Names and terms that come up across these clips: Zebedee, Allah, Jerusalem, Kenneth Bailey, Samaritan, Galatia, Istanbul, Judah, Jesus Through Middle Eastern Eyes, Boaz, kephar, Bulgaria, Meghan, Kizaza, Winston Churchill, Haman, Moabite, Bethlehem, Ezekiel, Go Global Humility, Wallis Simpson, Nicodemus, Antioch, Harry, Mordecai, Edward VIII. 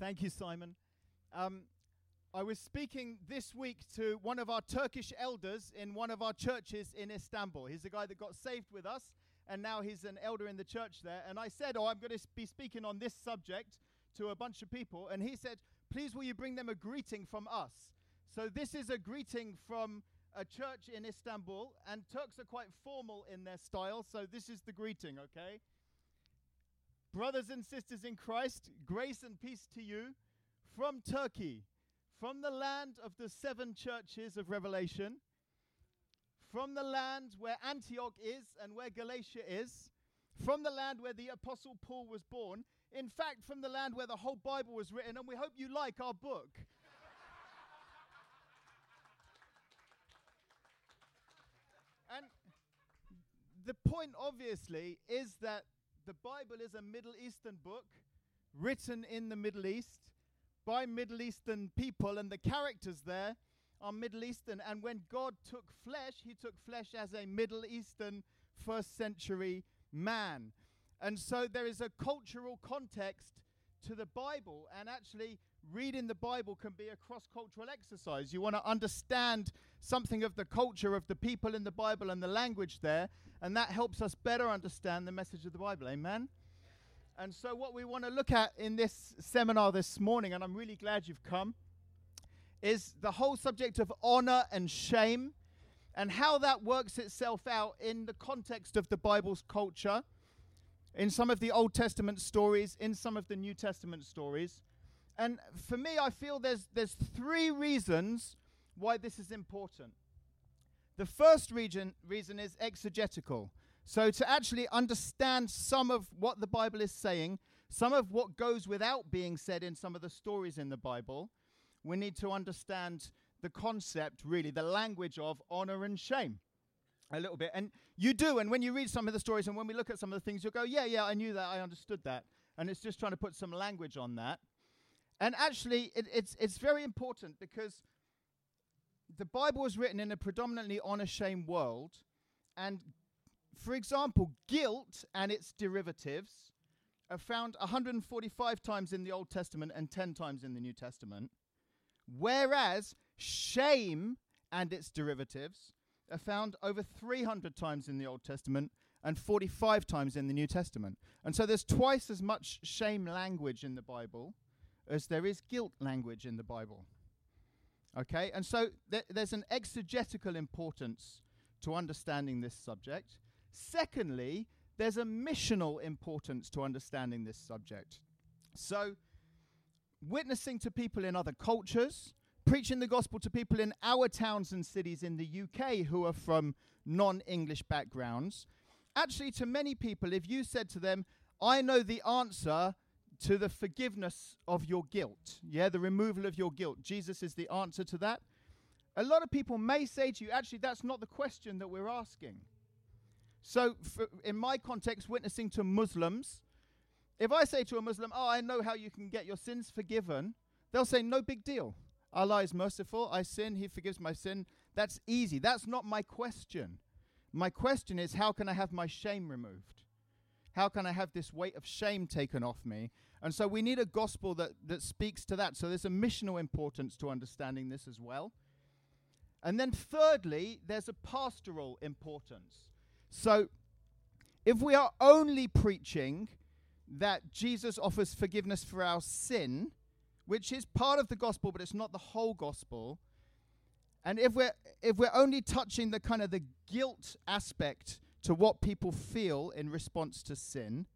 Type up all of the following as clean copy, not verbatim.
Thank you, Simon. I was speaking this week to one of our Turkish elders in one of our churches in Istanbul. He's the guy that got saved with us, and now he's an elder in the church there. And I said, I'm going to be speaking on this subject to a bunch of people. And he said, please, will you bring them a greeting from us? So this is a greeting from a church in Istanbul, and Turks are quite formal in their style. So this is the greeting, okay? Brothers and sisters in Christ, grace and peace to you from Turkey, from the land of the seven churches of Revelation, from the land where Antioch is and where Galatia is, from the land where the Apostle Paul was born, in fact, from the land where the whole Bible was written, and we hope you like our book. And the point, obviously, is that the Bible is a Middle Eastern book written in the Middle East, by Middle Eastern people, and the characters there are Middle Eastern. And when God took flesh, he took flesh as a Middle Eastern first century man. And so there is a cultural context to the Bible, and actually reading the Bible can be a cross-cultural exercise. You want to understand something of the culture of the people in the Bible and the language there, and that helps us better understand the message of the Bible. Amen? And so what we want to look at in this seminar this morning, and I'm really glad you've come, is the whole subject of honor and shame and how that works itself out in the context of the Bible's culture, in some of the Old Testament stories, in some of the New Testament stories. And for me, I feel there's three reasons why this is important. The first reason is exegetical. So to actually understand some of what the Bible is saying, some of what goes without being said in some of the stories in the Bible, we need to understand the concept, really, the language of honor and shame a little bit. And you do, and when you read some of the stories and when we look at some of the things, you'll go, yeah, I knew that, I understood that. And it's just trying to put some language on that. And actually, it's very important because the Bible was written in a predominantly honor-shame world, and for example, guilt and its derivatives are found 145 times in the Old Testament and 10 times in the New Testament, whereas shame and its derivatives are found over 300 times in the Old Testament and 45 times in the New Testament. And so there's twice as much shame language in the Bible as there is guilt language in the Bible. Okay, and so there's an exegetical importance to understanding this subject. Secondly, there's a missional importance to understanding this subject. So, witnessing to people in other cultures, preaching the gospel to people in our towns and cities in the UK who are from non-English backgrounds. Actually, to many people, if you said to them, I know the answer to the forgiveness of your guilt, the removal of your guilt, Jesus is the answer to that. A lot of people may say to you, actually, that's not the question that we're asking. So in my context, witnessing to Muslims, if I say to a Muslim, I know how you can get your sins forgiven, they'll say, no big deal. Allah is merciful. I sin. He forgives my sin. That's easy. That's not my question. My question is, how can I have my shame removed? How can I have this weight of shame taken off me? And so we need a gospel that speaks to that. So there's a missional importance to understanding this as well. And then thirdly, there's a pastoral importance. So if we are only preaching that Jesus offers forgiveness for our sin, which is part of the gospel, but it's not the whole gospel, and if we're only touching the kind of the guilt aspect to what people feel in response to sin,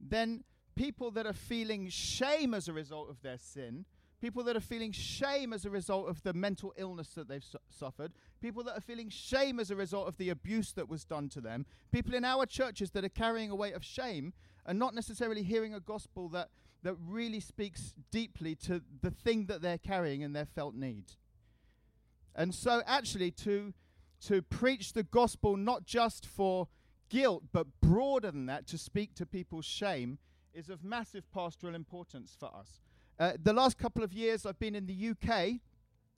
then people that are feeling shame as a result of their sin, people that are feeling shame as a result of the mental illness that they've suffered, people that are feeling shame as a result of the abuse that was done to them, people in our churches that are carrying a weight of shame and not necessarily hearing a gospel that really speaks deeply to the thing that they're carrying and their felt need. And so actually to preach the gospel not just for guilt, but broader than that, to speak to people's shame, is of massive pastoral importance for us. The last couple of years I've been in the UK,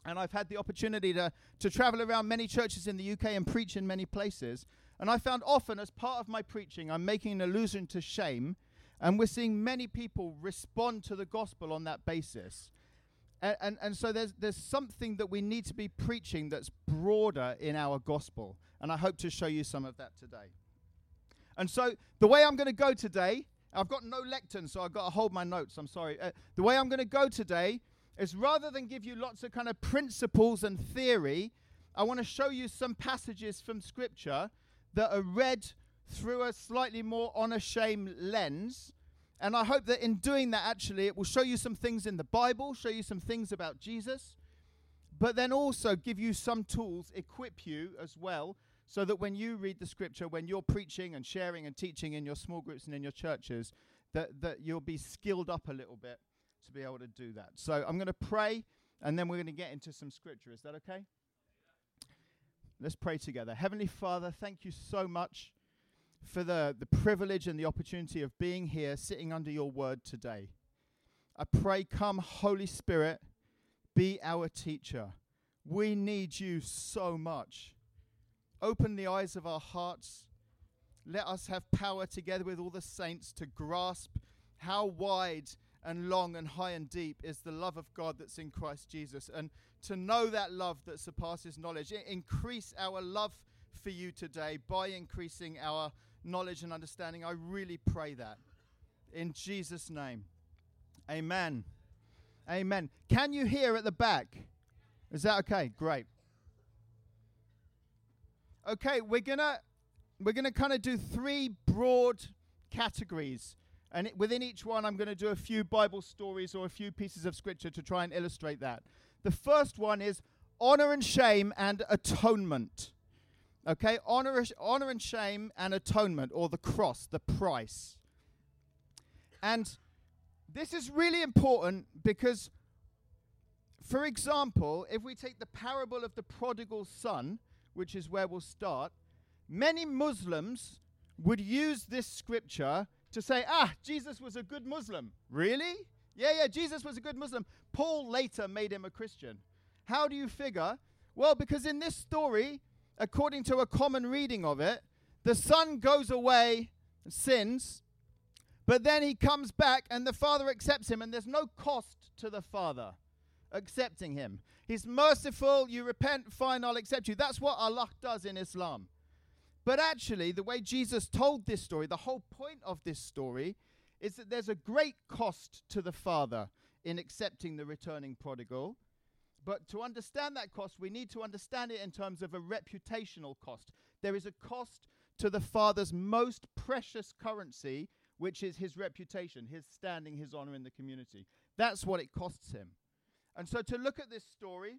and I've had the opportunity to travel around many churches in the UK and preach in many places. And I found often as part of my preaching, I'm making an allusion to shame. And we're seeing many people respond to the gospel on that basis. And so there's something that we need to be preaching that's broader in our gospel. And I hope to show you some of that today. And so the way I'm going to go today, I've got no lectern, so I've got to hold my notes. I'm sorry. The way I'm going to go today is rather than give you lots of kind of principles and theory, I want to show you some passages from Scripture that are read through a slightly more unashamed lens. And I hope that in doing that, actually, it will show you some things in the Bible, show you some things about Jesus, but then also give you some tools, equip you as well, so that when you read the Scripture, when you're preaching and sharing and teaching in your small groups and in your churches, that you'll be skilled up a little bit to be able to do that. So I'm going to pray, and then we're going to get into some Scripture. Is that okay? Let's pray together. Heavenly Father, thank you so much for the privilege and the opportunity of being here, sitting under your word today. I pray, come Holy Spirit, be our teacher. We need you so much. Open the eyes of our hearts. Let us have power together with all the saints to grasp how wide and long and high and deep is the love of God that's in Christ Jesus, and to know that love that surpasses knowledge. Increase our love for you today by increasing our knowledge and understanding. I really pray that. In Jesus' name. Amen. Amen. Can you hear at the back? Is that okay? Great. Okay, we're gonna kind of do three broad categories, and within each one, I'm going to do a few Bible stories or a few pieces of Scripture to try and illustrate that. The first one is honor and shame and atonement. Okay, honor and shame and atonement, or the cross, the price. And this is really important because, for example, if we take the parable of the prodigal son, which is where we'll start, many Muslims would use this scripture to say, Jesus was a good Muslim. Really? Yeah, Jesus was a good Muslim. Paul later made him a Christian. How do you figure? Well, because in this story, according to a common reading of it, the son goes away, sins, but then he comes back and the father accepts him, and there's no cost to the father accepting him. He's merciful. You repent, fine, I'll accept you. That's what Allah does in Islam. But actually, the way Jesus told this story, the whole point of this story, is that there's a great cost to the father in accepting the returning prodigal. But to understand that cost, we need to understand it in terms of a reputational cost. There is a cost to the father's most precious currency, which is his reputation, his standing, his honor in the community. That's what it costs him. And so to look at this story,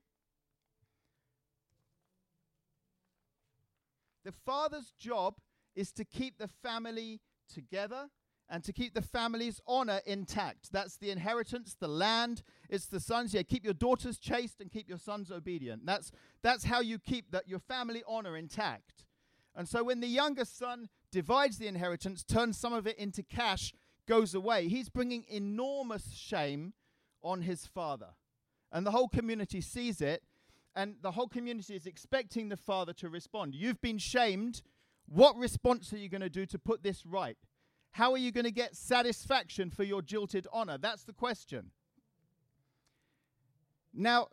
the father's job is to keep the family together and to keep the family's honor intact. That's the inheritance, the land, it's the sons. Yeah, keep your daughters chaste and keep your sons obedient. That's how you keep your family honor intact. And so when the youngest son divides the inheritance, turns some of it into cash, goes away, he's bringing enormous shame on his father. And the whole community sees it, and the whole community is expecting the father to respond. You've been shamed. What response are you going to do to put this right? How are you going to get satisfaction for your jilted honor? That's the question. Now,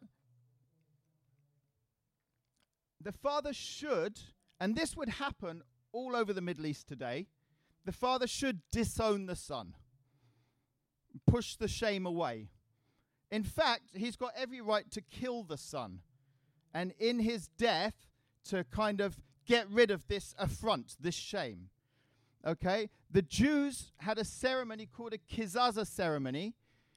the father should, and this would happen all over the Middle East today, the father should disown the son, push the shame away. In fact, he's got every right to kill the son, and in his death to kind of get rid of this affront, this shame. Okay? The Jews had a ceremony called a Kizaza ceremony,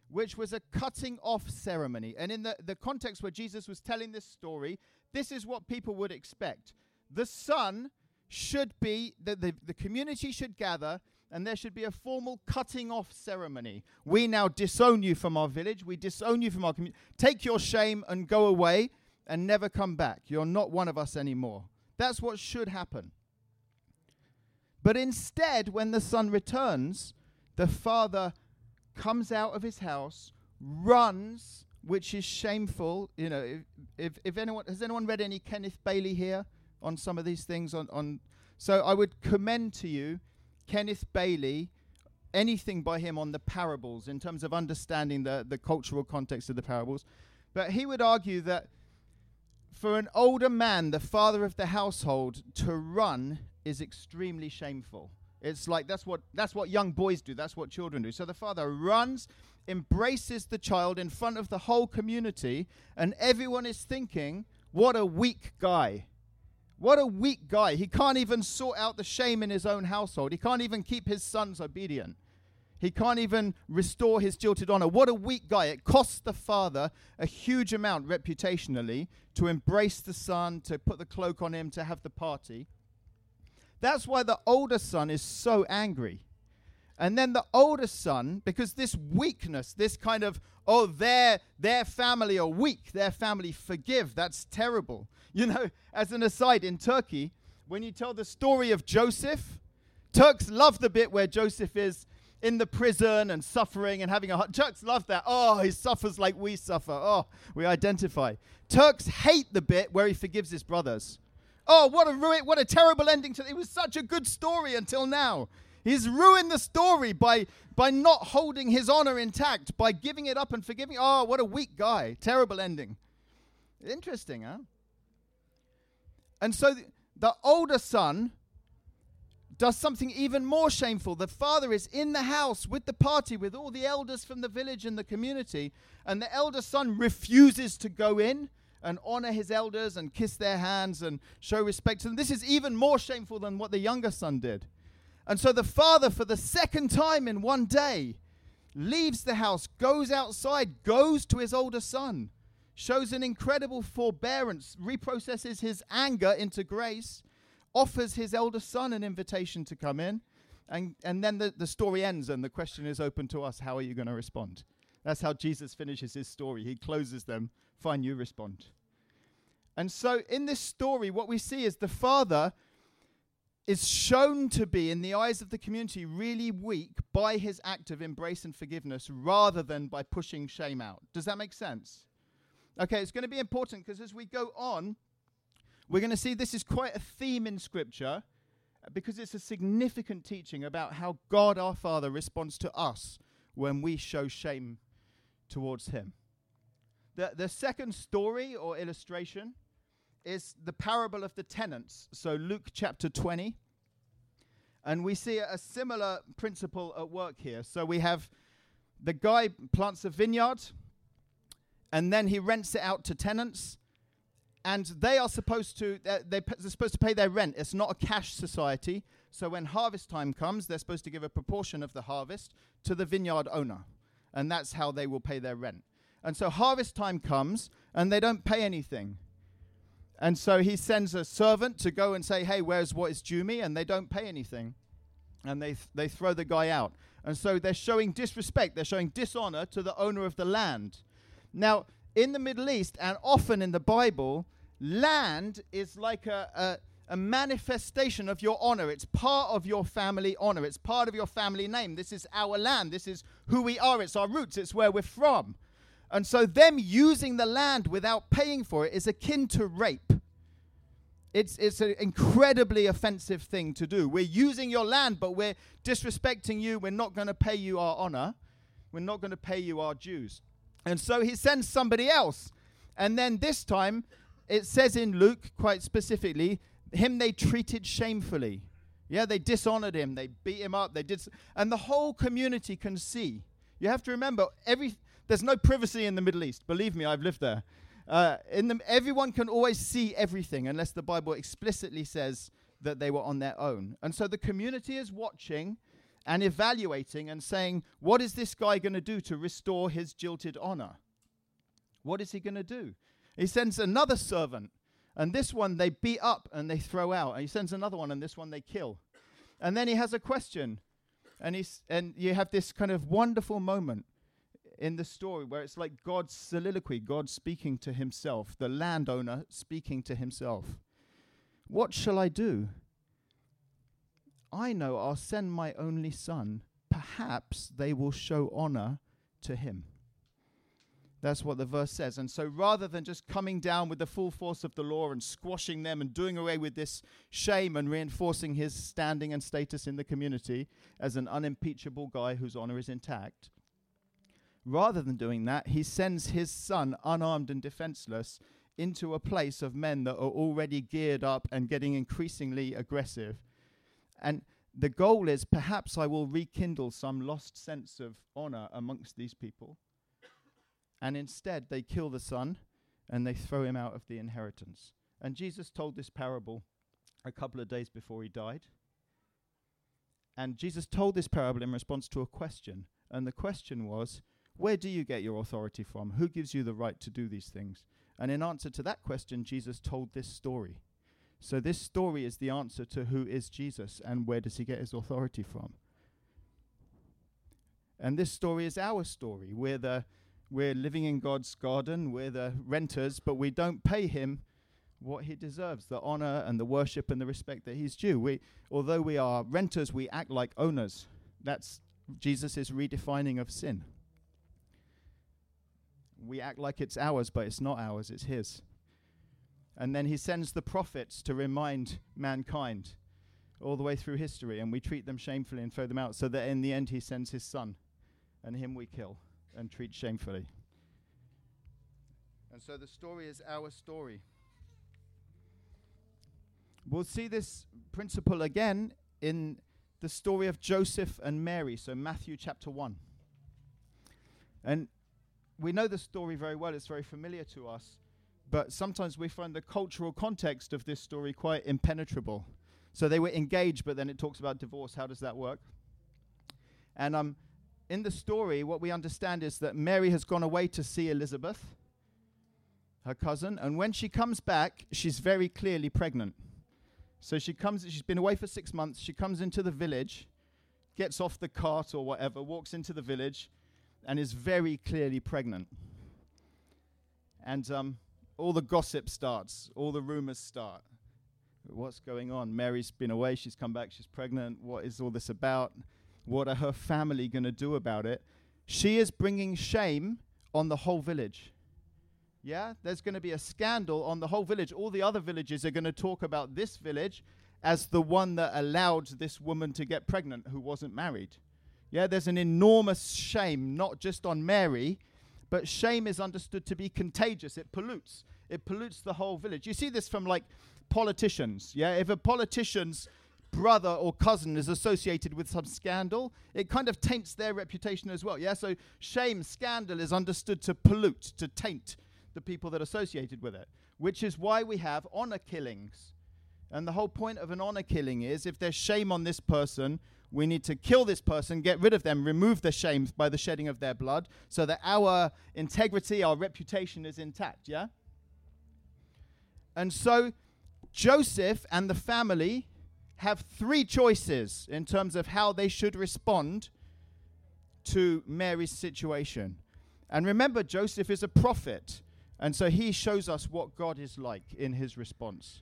which was a cutting off ceremony. And in the context where Jesus was telling this story, this is what people would expect. The son should be, the community should gather, and there should be a formal cutting-off ceremony. We now disown you from our village. We disown you from our community. Take your shame and go away and never come back. You're not one of us anymore. That's what should happen. But instead, when the son returns, the father comes out of his house, runs, which is shameful. You know, if anyone has read any Kenneth Bailey here on some of these things? So I would commend to you Kenneth Bailey, anything by him on the parables in terms of understanding the cultural context of the parables. But he would argue that for an older man, the father of the household, to run is extremely shameful. It's like that's what young boys do. That's what children do. So the father runs, embraces the child in front of the whole community, and everyone is thinking, what a weak guy. What a weak guy. He can't even sort out the shame in his own household. He can't even keep his sons obedient. He can't even restore his jilted honor. What a weak guy. It costs the father a huge amount reputationally to embrace the son, to put the cloak on him, to have the party. That's why the older son is so angry. And then the older son, because this weakness, this kind of, oh, their family are weak, their family forgive, that's terrible. You know, as an aside, in Turkey, when you tell the story of Joseph, Turks love the bit where Joseph is in the prison and suffering and having a heart. Turks love that. Oh, he suffers like we suffer. Oh, we identify. Turks hate the bit where he forgives his brothers. Oh, what a ruin! What a terrible ending to it was such a good story until now. He's ruined the story by not holding his honor intact, by giving it up and forgiving. Oh, what a weak guy. Terrible ending. Interesting, huh? And so the older son does something even more shameful. The father is in the house with the party, with all the elders from the village and the community, and the elder son refuses to go in and honor his elders and kiss their hands and show respect to them. This is even more shameful than what the younger son did. And so the father, for the second time in one day, leaves the house, goes outside, goes to his older son, shows an incredible forbearance, reprocesses his anger into grace, offers his elder son an invitation to come in, and then the story ends, and the question is open to us, how are you going to respond? That's how Jesus finishes his story. He closes them, fine, you respond. And so in this story, what we see is the father is shown to be, in the eyes of the community, really weak by his act of embrace and forgiveness rather than by pushing shame out. Does that make sense? Okay, it's going to be important because as we go on, we're going to see this is quite a theme in Scripture because it's a significant teaching about how God our Father responds to us when we show shame towards him. The second story or illustration is the parable of the tenants. So Luke chapter 20. And we see a similar principle at work here. So we have the guy plants a vineyard, and then he rents it out to tenants. And they are supposed to they're supposed to pay their rent. It's not a cash society. So when harvest time comes, they're supposed to give a proportion of the harvest to the vineyard owner. And that's how they will pay their rent. And so harvest time comes, and they don't pay anything. And so he sends a servant to go and say, hey, where's what is due me? And they don't pay anything. And they throw the guy out. And so they're showing disrespect. They're showing dishonor to the owner of the land. Now, in the Middle East, and often in the Bible, land is like a manifestation of your honor. It's part of your family honor. It's part of your family name. This is our land. This is who we are. It's our roots. It's where we're from. And so them using the land without paying for it is akin to rape. It's an incredibly offensive thing to do. We're using your land, but we're disrespecting you. We're not going to pay you our honor. We're not going to pay you our dues. And so he sends somebody else. And then this time, it says in Luke quite specifically, him they treated shamefully. Yeah, they dishonored him. They beat him up. And the whole community can see. You have to remember, there's no privacy in the Middle East. Believe me, I've lived there. Everyone can always see everything unless the Bible explicitly says that they were on their own. And so the community is watching and evaluating and saying, what is this guy going to do to restore his jilted honor? What is he going to do? He sends another servant, and this one they beat up and they throw out. And he sends another one, and this one they kill. And then he has a question, and you have this kind of wonderful moment in the story where it's like God's soliloquy, God speaking to himself, the landowner speaking to himself. What shall I do? I know I'll send my only son. Perhaps they will show honor to him. That's what the verse says. And so rather than just coming down with the full force of the law and squashing them and doing away with this shame and reinforcing his standing and status in the community as an unimpeachable guy whose honor is intact, rather than doing that, he sends his son, unarmed and defenseless, into a place of men that are already geared up and getting increasingly aggressive. And the goal is, perhaps I will rekindle some lost sense of honor amongst these people. And instead, they kill the son, and they throw him out of the inheritance. And Jesus told this parable a couple of days before he died. And Jesus told this parable in response to a question. And the question was, where do you get your authority from? Who gives you the right to do these things? And in answer to that question, Jesus told this story. So this story is the answer to who is Jesus and where does he get his authority from. And this story is our story. We're living in God's garden, we're the renters, but we don't pay him what he deserves, the honor and the worship and the respect that he's due. Although we are renters, we act like owners. That's Jesus' redefining of sin. We act like it's ours, but it's not ours, it's his. And then he sends the prophets to remind mankind all the way through history, and we treat them shamefully and throw them out, so that in the end he sends his son, and him we kill and treat shamefully. And so the story is our story. We'll see this principle again in the story of Joseph and Mary, so Matthew chapter 1. And we know the story very well, it's very familiar to us, but sometimes we find the cultural context of this story quite impenetrable. So they were engaged, but then it talks about divorce. How does that work? And in the story, what we understand is that Mary has gone away to see Elizabeth, her cousin, and when she comes back, she's very clearly pregnant. So she's been away for 6 months, she comes into the village, gets off the cart or whatever, walks into the village, and is very clearly pregnant. And all the gossip starts, all the rumors start. What's going on? Mary's been away, she's come back, she's pregnant, what is all this about? What are her family going to do about it? She is bringing shame on the whole village. Yeah, there's going to be a scandal on the whole village. All the other villages are going to talk about this village as the one that allowed this woman to get pregnant who wasn't married. Yeah, there's an enormous shame, not just on Mary, but shame is understood to be contagious. It pollutes. It pollutes the whole village. You see this from, like, politicians. Yeah, if a politician's brother or cousin is associated with some scandal, it kind of taints their reputation as well. Yeah, so shame, scandal is understood to pollute, to taint the people that are associated with it, which is why we have honor killings. And the whole point of an honor killing is, if there's shame on this person, we need to kill this person, get rid of them, remove the shame by the shedding of their blood, so that our integrity, our reputation is intact. Yeah. And so Joseph and the family have three choices in terms of how they should respond to Mary's situation. And remember, Joseph is a prophet, and so he shows us what God is like in his response.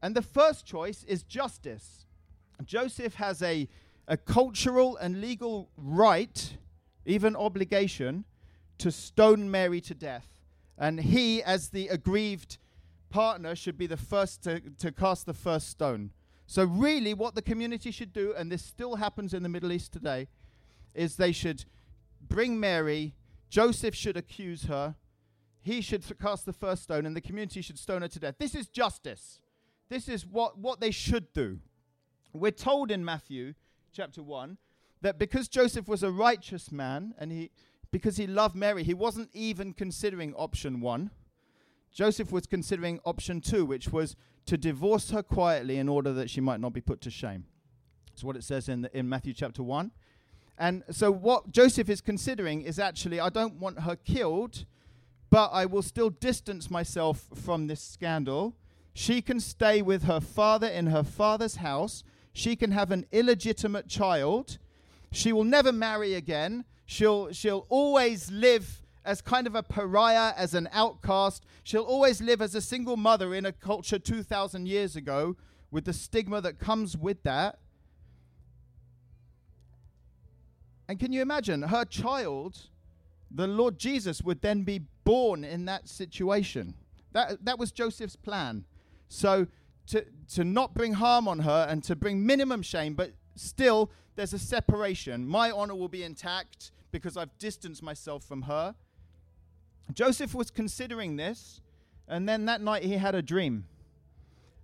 And the first choice is justice. Joseph has a cultural and legal right, even obligation, to stone Mary to death. And he, as the aggrieved partner, should be the first to cast the first stone. So really what the community should do, and this still happens in the Middle East today, is they should bring Mary, Joseph should accuse her, he should cast the first stone, and the community should stone her to death. This is justice. This is what they should do. We're told in Matthew chapter 1 that because Joseph was a righteous man, and because he loved Mary, he wasn't even considering option 1. Joseph was considering option 2, which was to divorce her quietly in order that she might not be put to shame. That's what it says in Matthew chapter 1. And so what Joseph is considering is actually, I don't want her killed, but I will still distance myself from this scandal. She can stay with her father in her father's house. She can have an illegitimate child. She will never marry again. She'll always live as kind of a pariah, as an outcast. She'll always live as a single mother in a culture 2,000 years ago with the stigma that comes with that. And can you imagine? Her child the Lord Jesus would then be born in that situation. That was Joseph's plan. So to not bring harm on her and to bring minimum shame, but still there's a separation. My honor will be intact because I've distanced myself from her. Joseph was considering this, and then that night he had a dream.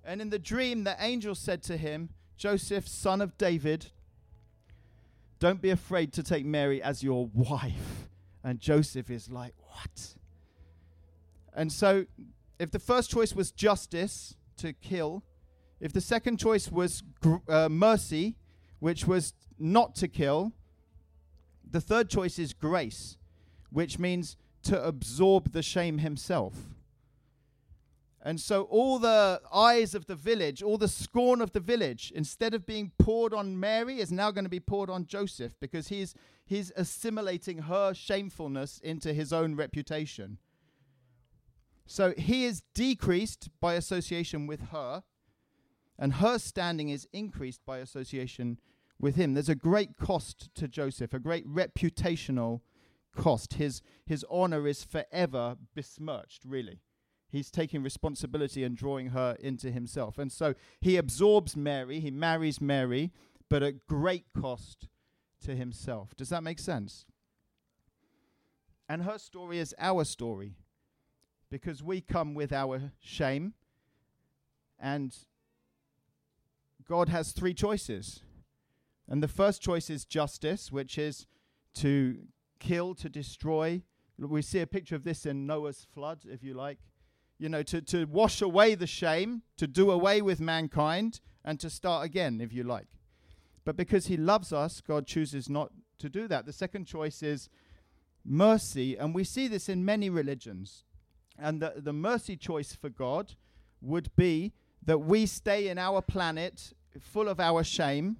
And in the dream, the angel said to him, Joseph, son of David, don't be afraid to take Mary as your wife. And Joseph is like, what? And so if the first choice was justice, to kill, if the second choice was mercy, which was not to kill, the third choice is grace, which means to absorb the shame himself. And so all the eyes of the village, all the scorn of the village, instead of being poured on Mary, is now going to be poured on Joseph, because he's assimilating her shamefulness into his own reputation. So he is decreased by association with her, and her standing is increased by association with him. There's a great cost to Joseph, a great reputational cost. His honor is forever besmirched, really. He's taking responsibility and drawing her into himself. And so he absorbs Mary, he marries Mary, but at great cost to himself. Does that make sense? And her story is our story, because we come with our shame, and God has three choices. And the first choice is justice, which is to kill, to destroy. We see a picture of this in Noah's flood, if you like. You know, to wash away the shame, to do away with mankind, and to start again, if you like. But because he loves us, God chooses not to do that. The second choice is mercy, and we see this in many religions. And the mercy choice for God would be that we stay in our planet full of our shame,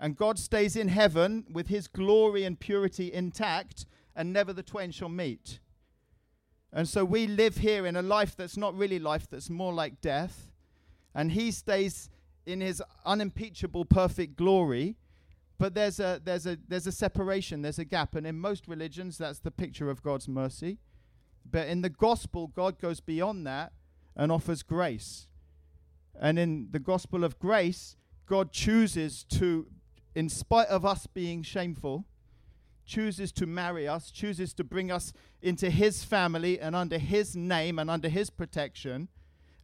and God stays in heaven with his glory and purity intact, and never the twain shall meet. And so we live here in a life that's not really life, that's more like death, and he stays in his unimpeachable perfect glory, but there's a separation, there's a gap, and in most religions that's the picture of God's mercy. But in the gospel, God goes beyond that and offers grace. And in the gospel of grace, God chooses to, in spite of us being shameful, chooses to marry us, chooses to bring us into his family and under his name and under his protection,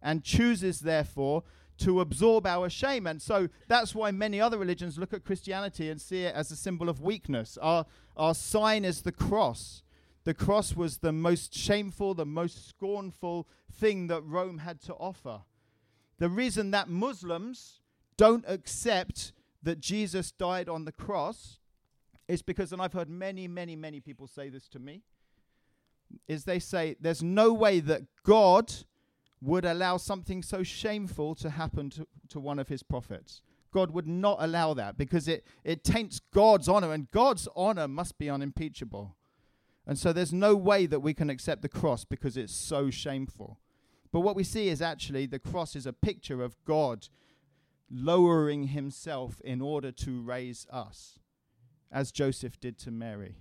and chooses, therefore, to absorb our shame. And so that's why many other religions look at Christianity and see it as a symbol of weakness. Our sign is the cross. The cross was the most shameful, the most scornful thing that Rome had to offer. The reason that Muslims don't accept that Jesus died on the cross is because, and I've heard many, many, many people say this to me, is they say there's no way that God would allow something so shameful to happen to one of his prophets. God would not allow that because it taints God's honor, and God's honor must be unimpeachable. And so there's no way that we can accept the cross because it's so shameful. But what we see is actually the cross is a picture of God lowering himself in order to raise us, as Joseph did to Mary.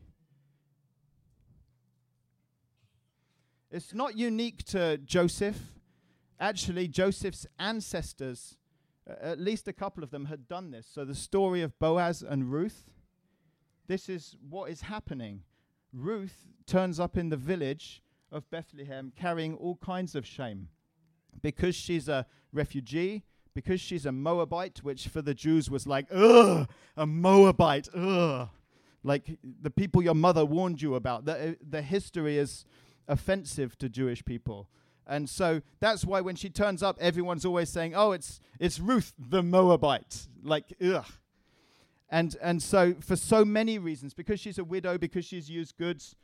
It's not unique to Joseph. Actually, Joseph's ancestors, at least a couple of them, had done this. So the story of Boaz and Ruth, this is what is happening. Ruth turns up in the village of Bethlehem carrying all kinds of shame because she's a refugee, because she's a Moabite, which for the Jews was like, ugh, a Moabite, ugh. Like the people your mother warned you about. The history is offensive to Jewish people. And so that's why when she turns up, everyone's always saying, oh, it's Ruth the Moabite, like, ugh. And so for so many reasons, because she's a widow, because she's used goods.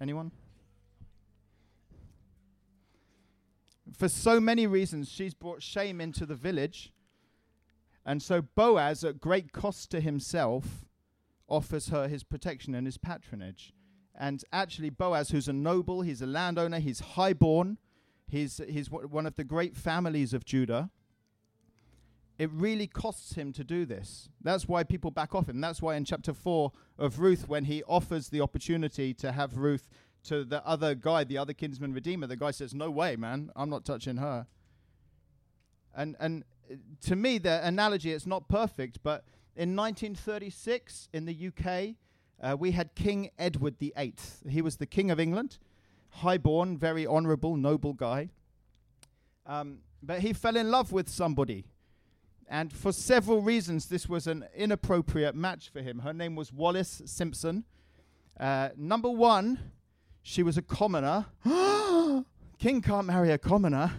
Anyone? For so many reasons, she's brought shame into the village. And so Boaz, at great cost to himself, offers her his protection and his patronage. And actually Boaz, who's a noble, he's a landowner, he's highborn, he's one of the great families of Judah. It really costs him to do this. That's why people back off him. That's why in chapter 4 of Ruth, when he offers the opportunity to have Ruth to the other guy, the other kinsman redeemer, the guy says, "No way, man, I'm not touching her." And to me, the analogy, it's not perfect, but in 1936 in the UK, we had King Edward VIII. He was the King of England, highborn, very honourable, noble guy. But he fell in love with somebody. And for several reasons, this was an inappropriate match for him. Her name was Wallis Simpson. Number one, she was a commoner. King can't marry a commoner.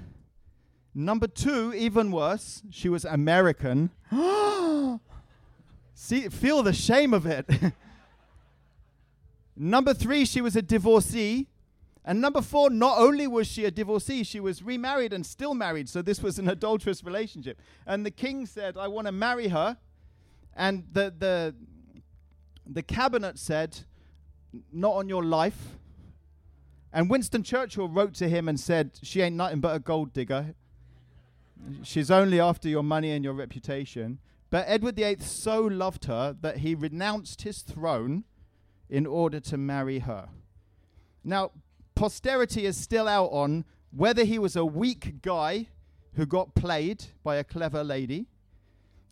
Number two, even worse, she was American. See, feel the shame of it. Number three, she was a divorcee. And number four, not only was she a divorcee, she was remarried and still married, so this was an adulterous relationship. And the king said, "I want to marry her." And the cabinet said, "Not on your life." And Winston Churchill wrote to him and said, "She ain't nothing but a gold digger. She's only after your money and your reputation." But Edward VIII so loved her that he renounced his throne in order to marry her. Now, posterity is still out on whether he was a weak guy who got played by a clever lady,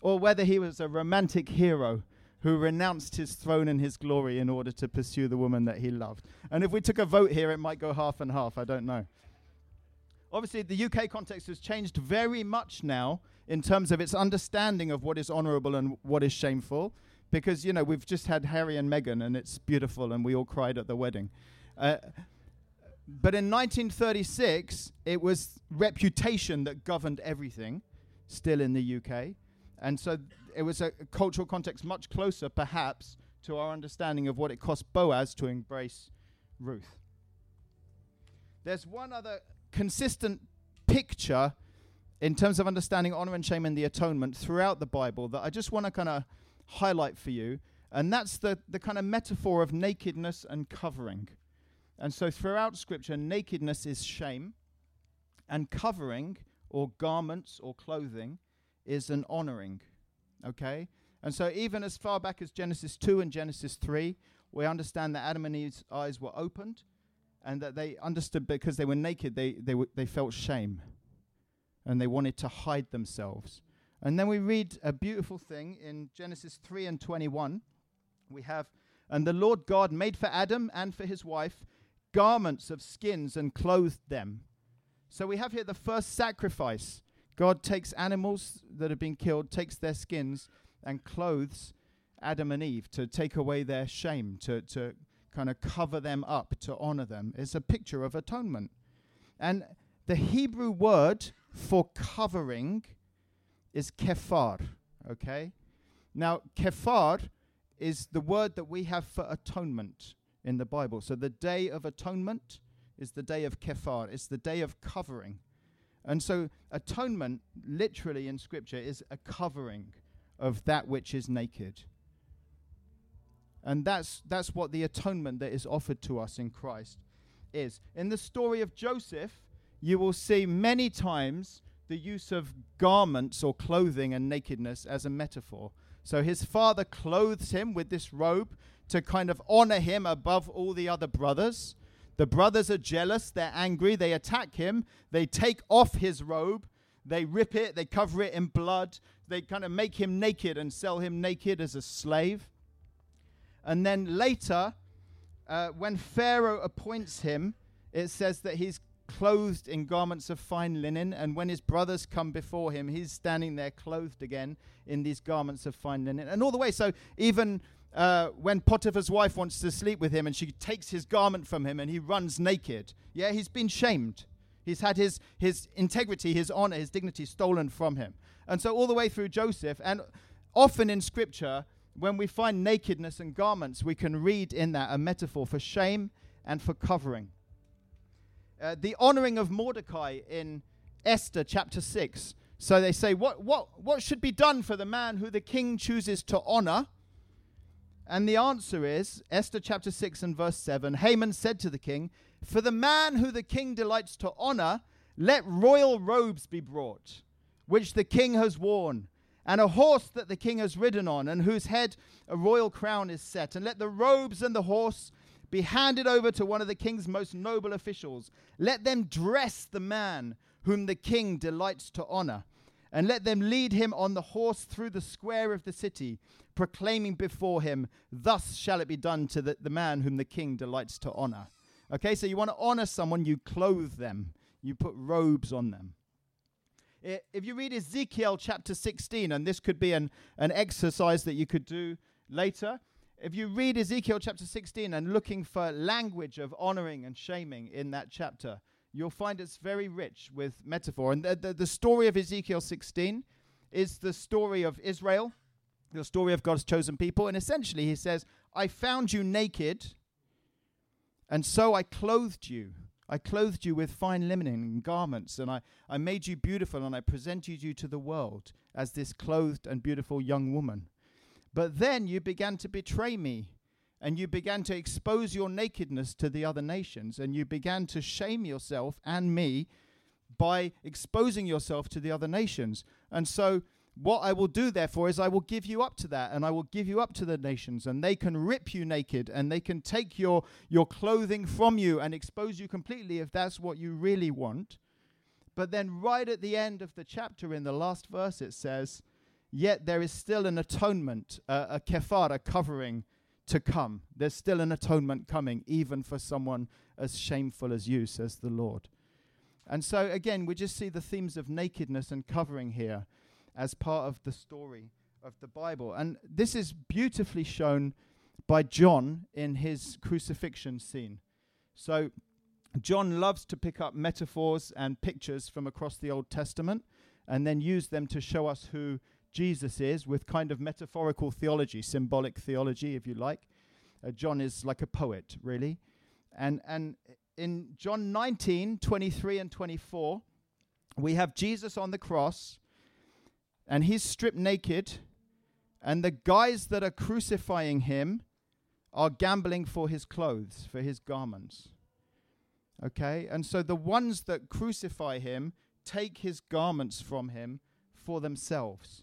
or whether he was a romantic hero who renounced his throne and his glory in order to pursue the woman that he loved. And if we took a vote here, it might go half and half. I don't know. Obviously, the UK context has changed very much now in terms of its understanding of what is honourable and what is shameful, because, you know, we've just had Harry and Meghan, and it's beautiful, and we all cried at the wedding. But in 1936, it was reputation that governed everything, still in the UK. And so it was a cultural context much closer, perhaps, to our understanding of what it cost Boaz to embrace Ruth. There's one other consistent picture in terms of understanding honor and shame and the atonement throughout the Bible that I just want to kind of highlight for you, and that's the kind of metaphor of nakedness and covering. And so throughout Scripture, nakedness is shame, and covering, or garments, or clothing, is an honoring, okay? And so even as far back as Genesis 2 and Genesis 3, we understand that Adam and Eve's eyes were opened, and that they understood because they were naked, they felt shame, and they wanted to hide themselves. And then we read a beautiful thing in Genesis 3 and 21. We have, "And the Lord God made for Adam and for his wife garments of skins and clothed them." So we have here the first sacrifice. God takes animals that have been killed, takes their skins, and clothes Adam and Eve to take away their shame, to kind of cover them up, to honor them. It's a picture of atonement. And the Hebrew word for covering is kephar, okay? Now, kephar is the word that we have for atonement in the Bible. So the Day of Atonement is the day of kephar. It's the day of covering. And so atonement, literally in Scripture, is a covering of that which is naked. And that's what the atonement that is offered to us in Christ is. In the story of Joseph, you will see many times the use of garments or clothing and nakedness as a metaphor. So his father clothes him with this robe to kind of honor him above all the other brothers. The brothers are jealous, they're angry, they attack him, they take off his robe, they rip it, they cover it in blood, they kind of make him naked and sell him naked as a slave. And then later, when Pharaoh appoints him, it says that he's clothed in garments of fine linen, and when his brothers come before him, he's standing there clothed again in these garments of fine linen. And all the way, so even when Potiphar's wife wants to sleep with him and she takes his garment from him and he runs naked. Yeah, he's been shamed. He's had his integrity, his honor, his dignity stolen from him. And so all the way through Joseph, and often in Scripture, when we find nakedness and garments, we can read in that a metaphor for shame and for covering. The honoring of Mordecai in Esther chapter 6. So they say, what should be done for the man who the king chooses to honor? And the answer is, Esther chapter 6 and verse 7, Haman said to the king, "For the man who the king delights to honor, let royal robes be brought, which the king has worn, and a horse that the king has ridden on, and whose head a royal crown is set. And let the robes and the horse be handed over to one of the king's most noble officials. Let them dress the man whom the king delights to honor, and let them lead him on the horse through the square of the city, proclaiming before him, thus shall it be done to the man whom the king delights to honor. Okay, so you want to honor someone, you clothe them. You put robes on them. If you read Ezekiel chapter 16, and this could be an exercise that you could do later, if you read Ezekiel chapter 16 and looking for language of honoring and shaming in that chapter, you'll find it's very rich with metaphor. And the story of Ezekiel 16 is the story of Israel, the story of God's chosen people. And essentially he says, I found you naked, and so I clothed you. I clothed you with fine linen and garments, and I made you beautiful, and I presented you to the world as this clothed and beautiful young woman. But then you began to betray me, and you began to expose your nakedness to the other nations, and you began to shame yourself and me by exposing yourself to the other nations. And so what I will do, therefore, is I will give you up to that, and I will give you up to the nations, and they can rip you naked, and they can take your clothing from you and expose you completely if that's what you really want. But then right at the end of the chapter, in the last verse, it says, yet there is still an atonement, a kefara, covering, to come. There's still an atonement coming, even for someone as shameful as you, says the Lord. And so, again, we just see the themes of nakedness and covering here as part of the story of the Bible. And this is beautifully shown by John in his crucifixion scene. So John loves to pick up metaphors and pictures from across the Old Testament and then use them to show us who Jesus is, with kind of metaphorical theology, symbolic theology, if you like. John is like a poet, really. And in John 19, 23 and 24, we have Jesus on the cross, and he's stripped naked, and the guys that are crucifying him are gambling for his clothes, for his garments. Okay? And so the ones that crucify him take his garments from him for themselves.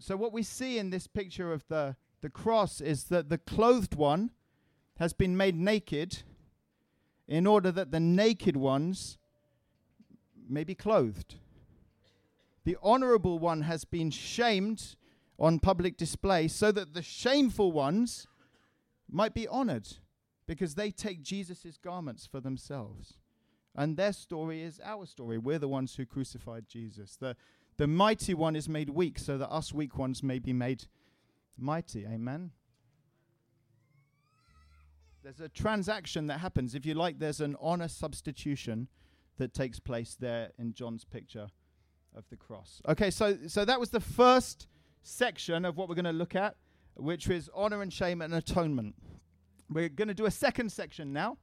So what we see in this picture of the cross is that the clothed one has been made naked in order that the naked ones may be clothed. The honorable one has been shamed on public display so that the shameful ones might be honored, because they take Jesus' garments for themselves. And their story is our story. We're the ones who crucified Jesus. The mighty one is made weak so that us weak ones may be made mighty. Amen. There's a transaction that happens. If you like, there's an honor substitution that takes place there in John's picture of the cross. Okay, so that was the first section of what we're going to look at, which is honor and shame and atonement. We're going to do a second section now,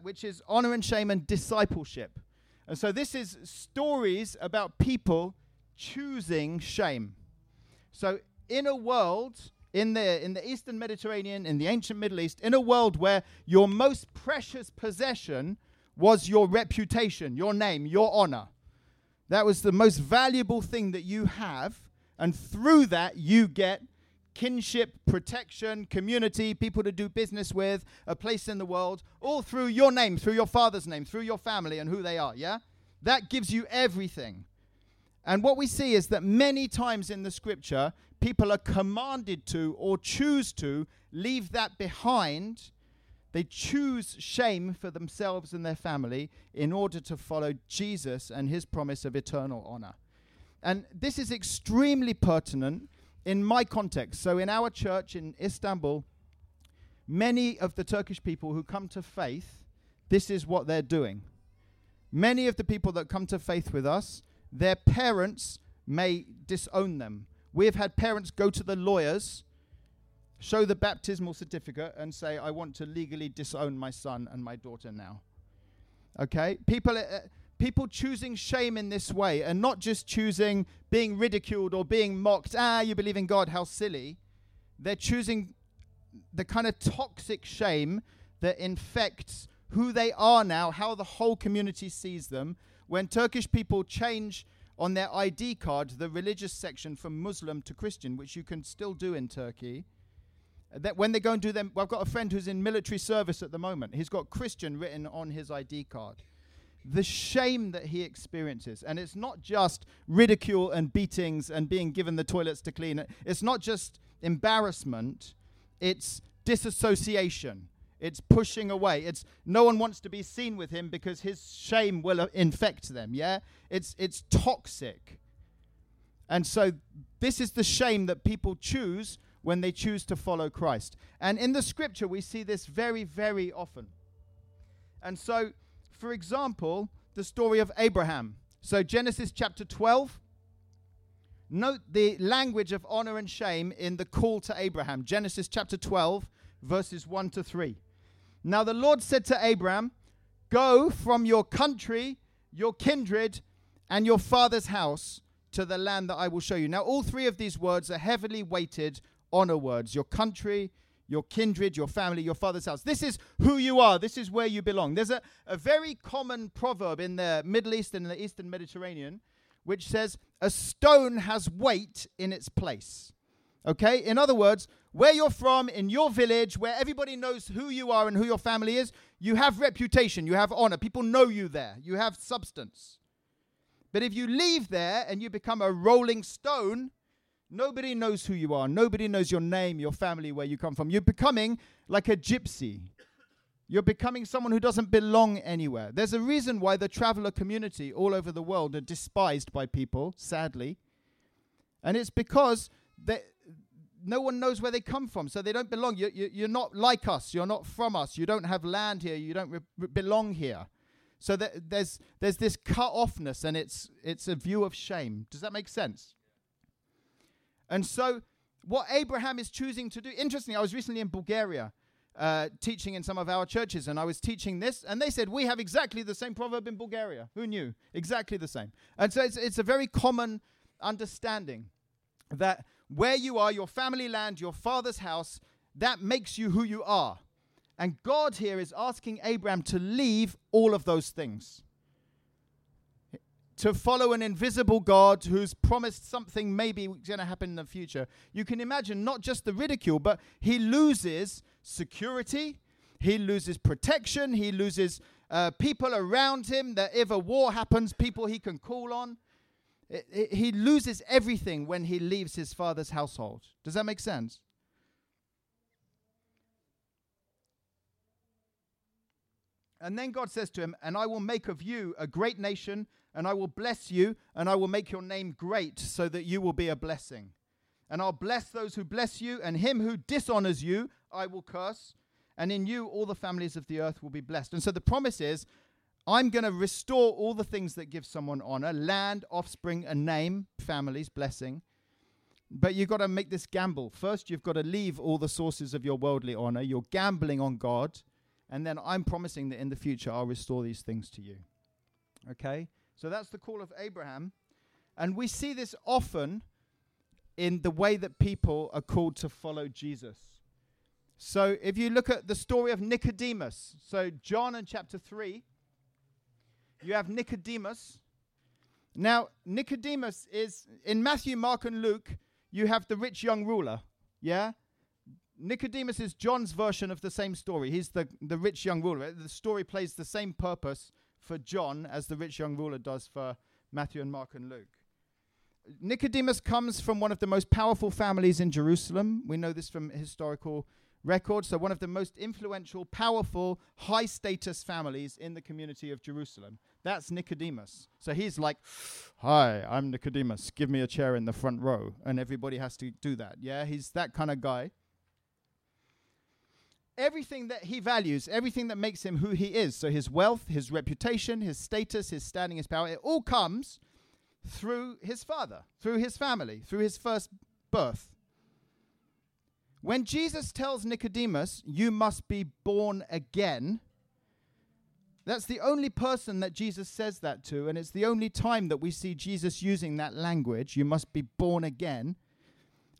which is honor and shame and discipleship. And so this is stories about people choosing shame. So in a world, in the Eastern Mediterranean, in the ancient Middle East, in a world where your most precious possession was your reputation, your name, your honor. That was the most valuable thing that you have. And through that, you get kinship, protection, community, people to do business with, a place in the world, all through your name, through your father's name, through your family and who they are, yeah? That gives you everything. And what we see is that many times in the scripture, people are commanded to or choose to leave that behind. They choose shame for themselves and their family in order to follow Jesus and his promise of eternal honor. And this is extremely pertinent in my context. So in our church in Istanbul, many of the Turkish people who come to faith, this is what they're doing. Many of the people that come to faith with us, their parents may disown them. We've had parents go to the lawyers, show the baptismal certificate, and say, I want to legally disown my son and my daughter now. Okay? People choosing shame in this way, and not just choosing being ridiculed or being mocked, you believe in God, how silly. They're choosing the kind of toxic shame that infects who they are now, how the whole community sees them. When Turkish people change on their ID card the religious section from Muslim to Christian, which you can still do in Turkey. That when they go and do them, well, I've got a friend who's in military service at the moment. He's got Christian written on his ID card. The shame that he experiences, and it's not just ridicule and beatings and being given the toilets to clean. It's not just embarrassment, it's disassociation. It's pushing away. It's no one wants to be seen with him because his shame will infect them, yeah? It's toxic. And so this is the shame that people choose when they choose to follow Christ. And in the scripture, we see this very, very often. And so, for example, the story of Abraham. So Genesis chapter 12. Note the language of honor and shame in the call to Abraham. Genesis chapter 12, verses 1 to 3. Now the Lord said to Abraham, "Go from your country, your kindred, and your father's house to the land that I will show you." Now all three of these words are heavily weighted honor words. Your country, your kindred, your family, your father's house. This is who you are. This is where you belong. There's a very common proverb in the Middle East and the Eastern Mediterranean which says, "A stone has weight in its place." Okay? In other words, where you're from, in your village, where everybody knows who you are and who your family is, you have reputation, you have honor. People know you there. You have substance. But if you leave there and you become a rolling stone, nobody knows who you are. Nobody knows your name, your family, where you come from. You're becoming like a gypsy. You're becoming someone who doesn't belong anywhere. There's a reason why the traveler community all over the world are despised by people, sadly. And it's because no one knows where they come from, so they don't belong. You're not like us. You're not from us. You don't have land here. You don't belong here. So there's this cut-offness, and it's a view of shame. Does that make sense? And so what Abraham is choosing to do, interestingly, I was recently in Bulgaria teaching in some of our churches, and I was teaching this, and they said, "We have exactly the same proverb in Bulgaria." Who knew? Exactly the same. And so it's a very common understanding that where you are, your family land, your father's house, that makes you who you are. And God here is asking Abraham to leave all of those things, to follow an invisible God who's promised something maybe going to happen in the future. You can imagine not just the ridicule, but he loses security, he loses protection, he loses people around him, that if a war happens, people he can call on. He loses everything when he leaves his father's household. Does that make sense? And then God says to him, "And I will make of you a great nation, and I will bless you, and I will make your name great so that you will be a blessing. And I'll bless those who bless you, and him who dishonors you, I will curse. And in you, all the families of the earth will be blessed." And so the promise is, I'm going to restore all the things that give someone honor: land, offspring, a name, families, blessing. But you've got to make this gamble. First, you've got to leave all the sources of your worldly honor. You're gambling on God. And then I'm promising that in the future, I'll restore these things to you. Okay? So that's the call of Abraham. And we see this often in the way that people are called to follow Jesus. So if you look at the story of Nicodemus, so John in chapter 3, you have Nicodemus. Now, Nicodemus is, in Matthew, Mark, and Luke, you have the rich young ruler, yeah? Nicodemus is John's version of the same story. He's the rich young ruler. The story plays the same purpose for John as the rich young ruler does for Matthew and Mark and Luke. Nicodemus comes from one of the most powerful families in Jerusalem. We know this from historical records. So one of the most influential, powerful, high-status families in the community of Jerusalem. That's Nicodemus. So he's like, "Hi, I'm Nicodemus. Give me a chair in the front row." And everybody has to do that. Yeah, he's that kind of guy. Everything that he values, everything that makes him who he is, so his wealth, his reputation, his status, his standing, his power, it all comes through his father, through his family, through his first birth. When Jesus tells Nicodemus, "You must be born again," that's the only person that Jesus says that to, and it's the only time that we see Jesus using that language, "You must be born again."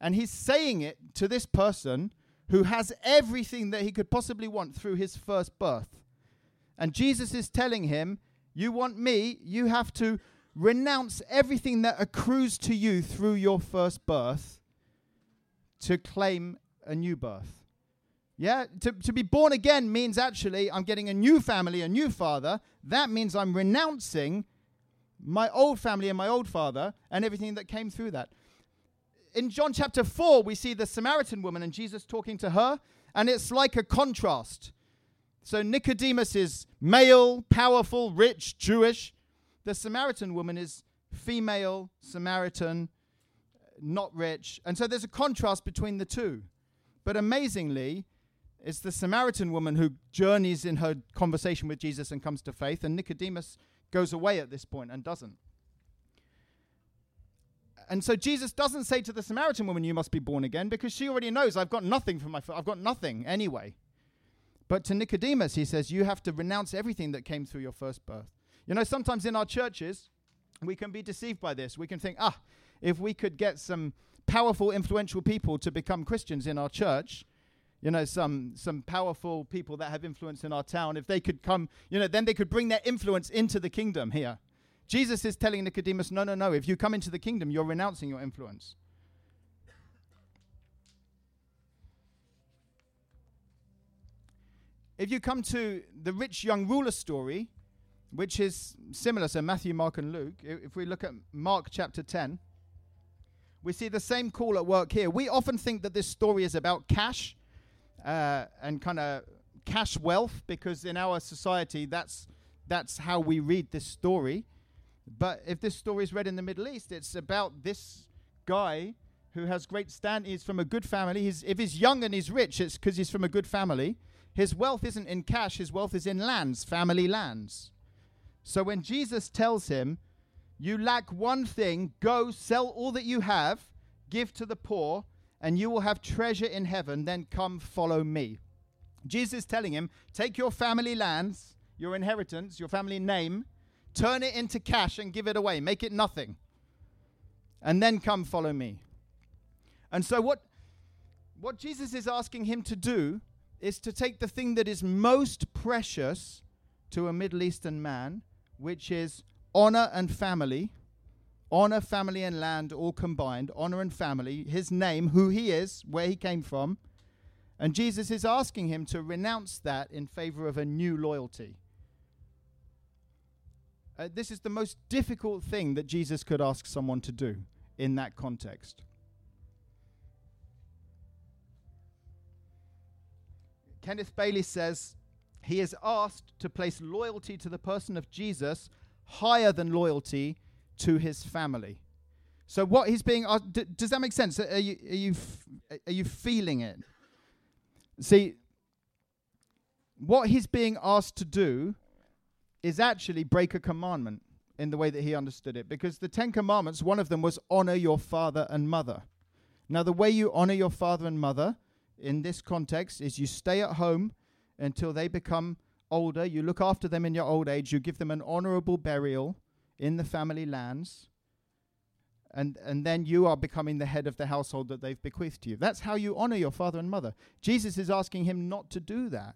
And he's saying it to this person who has everything that he could possibly want through his first birth. And Jesus is telling him, "You want me, you have to Renounce everything that accrues to you through your first birth to claim a new birth. Yeah, to be born again means actually I'm getting a new family, a new father. That means I'm renouncing my old family and my old father and everything that came through that. In John chapter 4, we see the Samaritan woman and Jesus talking to her, and it's like a contrast. So Nicodemus is male, powerful, rich, Jewish. The Samaritan woman is female, Samaritan, not rich. And so there's a contrast between the two. But amazingly, it's the Samaritan woman who journeys in her conversation with Jesus and comes to faith, and Nicodemus goes away at this point and doesn't. And so Jesus doesn't say to the Samaritan woman, you must be born again, because she already knows I've got nothing for I've got nothing anyway. But to Nicodemus, he says, you have to renounce everything that came through your first birth. You know, sometimes in our churches, we can be deceived by this. We can think, if we could get some powerful, influential people to become Christians in our church, you know, some powerful people that have influence in our town, if they could come, you know, then they could bring their influence into the kingdom here. Jesus is telling Nicodemus, no, if you come into the kingdom, you're renouncing your influence. If you come to the rich young ruler story, which is similar, so Matthew, Mark, and Luke. If we look at Mark chapter 10, we see the same call at work here. We often think that this story is about cash and kind of cash wealth, because in our society, that's how we read this story. But if this story is read in the Middle East, it's about this guy who has great stand. He's from a good family. If he's young and he's rich, it's because he's from a good family. His wealth isn't in cash. His wealth is in lands, family lands. So when Jesus tells him, you lack one thing, go sell all that you have, give to the poor, and you will have treasure in heaven, then come follow me. Jesus is telling him, take your family lands, your inheritance, your family name, turn it into cash and give it away, make it nothing, and then come follow me. And so what Jesus is asking him to do is to take the thing that is most precious to a Middle Eastern man, which is honor, family, and land all combined, honor and family, his name, who he is, where he came from. And Jesus is asking him to renounce that in favor of a new loyalty. This is the most difficult thing that Jesus could ask someone to do in that context. Kenneth Bailey says, he is asked to place loyalty to the person of Jesus higher than loyalty to his family. So what he's being asked, does that make sense? Are you feeling it? See, what he's being asked to do is actually break a commandment in the way that he understood it, because the Ten Commandments, one of them was honor your father and mother. Now, the way you honor your father and mother in this context is you stay at home until they become older. You look after them in your old age. You give them an honorable burial in the family lands. And then you are becoming the head of the household that they've bequeathed to you. That's how you honor your father and mother. Jesus is asking him not to do that.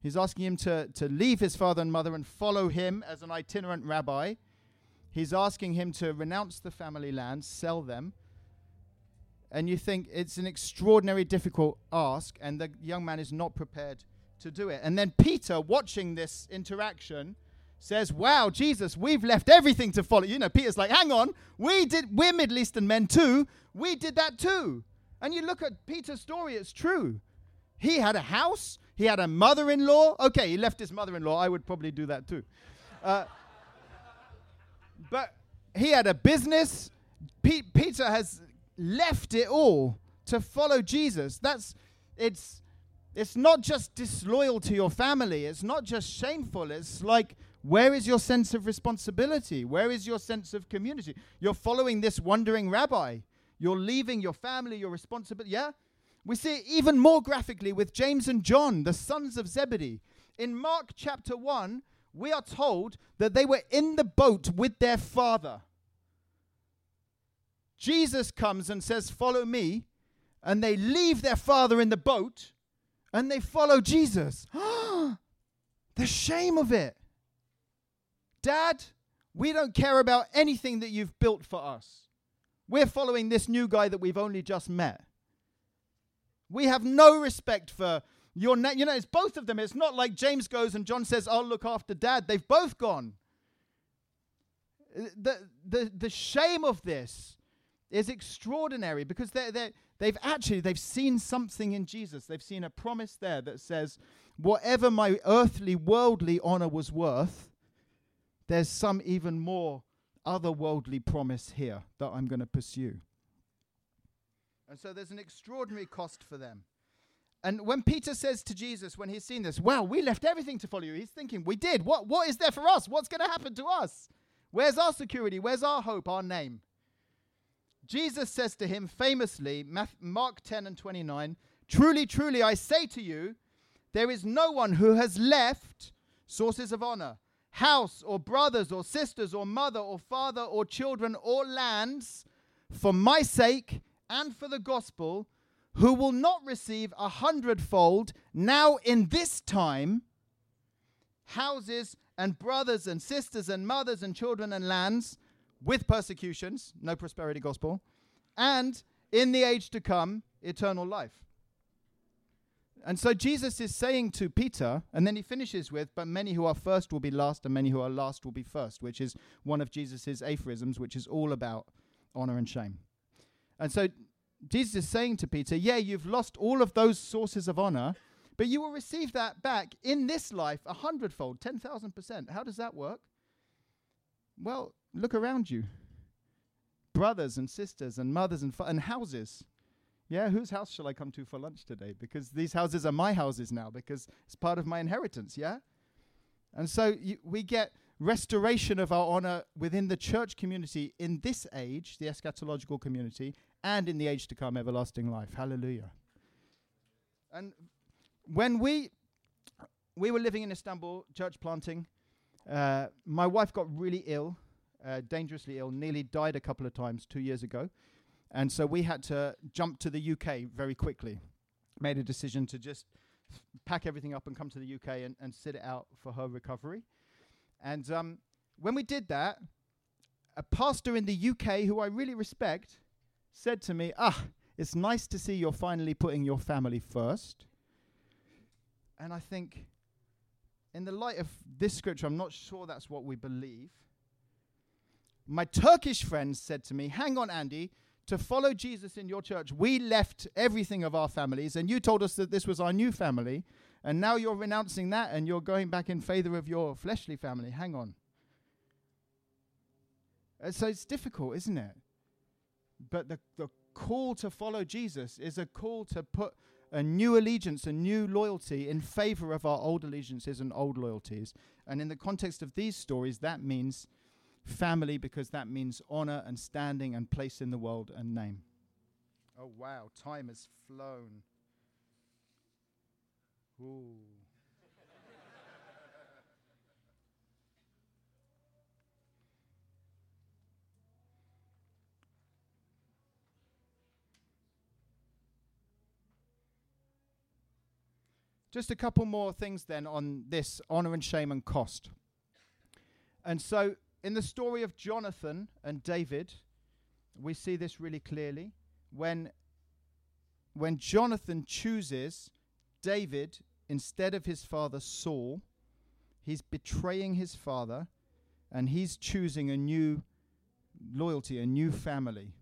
He's asking him to leave his father and mother and follow him as an itinerant rabbi. He's asking him to renounce the family lands, sell them. And you think it's an extraordinary, difficult ask, and the young man is not prepared to do it. And then Peter, watching this interaction, says, wow, Jesus, we've left everything to follow. You know, Peter's like, hang on, we're Middle Eastern men too. We did that too. And you look at Peter's story, it's true. He had a house. He had a mother-in-law. Okay, he left his mother-in-law. I would probably do that too. But he had a business. Peter has left it all to follow Jesus. It's not just disloyal to your family. It's not just shameful. It's like, where is your sense of responsibility? Where is your sense of community? You're following this wandering rabbi. You're leaving your family, your responsibility. Yeah? We see it even more graphically with James and John, the sons of Zebedee. In Mark chapter 1, we are told that they were in the boat with their father. Jesus comes and says, follow me. And they leave their father in the boat and they follow Jesus. The shame of it. Dad, We don't care about anything that you've built for us. We're following this new guy that we've only just met. We have no respect for your name. You know, it's both of them. It's not like James goes and John says, I'll look after Dad. They've both gone. The shame of this is extraordinary because they've seen something in Jesus. They've seen a promise there that says, whatever my earthly, worldly honor was worth, there's some even more otherworldly promise here that I'm going to pursue. And so there's an extraordinary cost for them. And when Peter says to Jesus, when he's seen this, wow, we left everything to follow you. He's thinking, we did. What is there for us? What's going to happen to us? Where's our security? Where's our hope, our name? Jesus says to him famously, Mark 10 and 29, truly, truly, I say to you, there is no one who has left sources of honor, house or brothers or sisters or mother or father or children or lands for my sake and for the gospel, who will not receive 100-fold now in this time, houses and brothers and sisters and mothers and children and lands with persecutions, no prosperity gospel, and in the age to come, eternal life. And so Jesus is saying to Peter, and then he finishes with, but many who are first will be last and many who are last will be first, which is one of Jesus's aphorisms, which is all about honor and shame. And so Jesus is saying to Peter, yeah, you've lost all of those sources of honor, but you will receive that back in this life 100-fold, 10,000%. How does that work? Well, look around you. Brothers and sisters and mothers and houses. Yeah, whose house shall I come to for lunch today? Because these houses are my houses now, because it's part of my inheritance, yeah? And so we get restoration of our honor within the church community in this age, the eschatological community, and in the age to come, everlasting life. Hallelujah. And when we were living in Istanbul, church planting, my wife got really ill, dangerously ill, nearly died a couple of times 2 years ago. And so we had to jump to the UK very quickly. Made a decision to just pack everything up and come to the UK and sit it out for her recovery. And when we did that, a pastor in the UK who I really respect said to me, it's nice to see you're finally putting your family first. And I think, in the light of this scripture, I'm not sure that's what we believe. My Turkish friends said to me, hang on, Andy, to follow Jesus in your church, we left everything of our families, and you told us that this was our new family, and now you're renouncing that, and you're going back in favor of your fleshly family. Hang on. So it's difficult, isn't it? But the call to follow Jesus is a call to put a new allegiance, a new loyalty in favor of our old allegiances and old loyalties. And in the context of these stories, that means family, because that means honor and standing and place in the world and name. Oh, wow, time has flown. Ooh. Just a couple more things then on this honor and shame and cost. And so in the story of Jonathan and David, we see this really clearly. When Jonathan chooses David instead of his father Saul, he's betraying his father and he's choosing a new loyalty, a new family.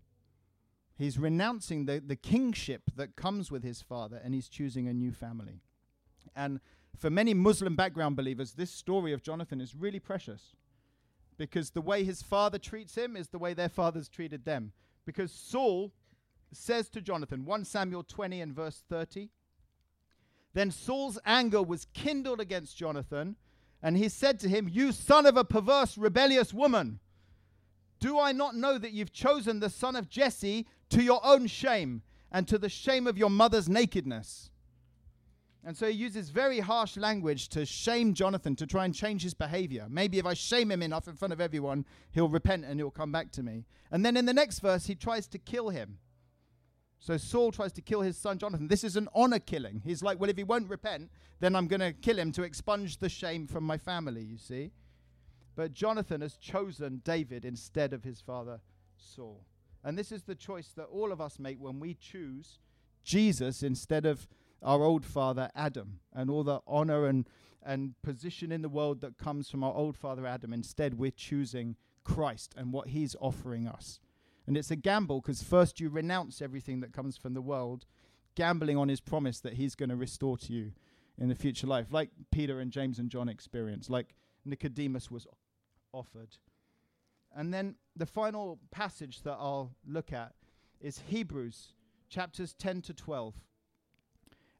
He's renouncing the kingship that comes with his father and he's choosing a new family. And for many Muslim background believers, this story of Jonathan is really precious because the way his father treats him is the way their fathers treated them. Because Saul says to Jonathan, 1 Samuel 20 and verse 30, then Saul's anger was kindled against Jonathan, and he said to him, you son of a perverse, rebellious woman, do I not know that you've chosen the son of Jesse to your own shame and to the shame of your mother's nakedness? And so he uses very harsh language to shame Jonathan, to try and change his behavior. Maybe if I shame him enough in front of everyone, he'll repent and he'll come back to me. And then in the next verse, he tries to kill him. So Saul tries to kill his son Jonathan. This is an honor killing. He's like, well, if he won't repent, then I'm going to kill him to expunge the shame from my family, you see. But Jonathan has chosen David instead of his father Saul. And this is the choice that all of us make when we choose Jesus instead of our old father Adam, and all the honor and position in the world that comes from our old father Adam. Instead, we're choosing Christ and what he's offering us. And it's a gamble, because first you renounce everything that comes from the world, gambling on his promise that he's going to restore to you in the future life, like Peter and James and John experienced, like Nicodemus was offered. And then the final passage that I'll look at is Hebrews chapters 10 to 12.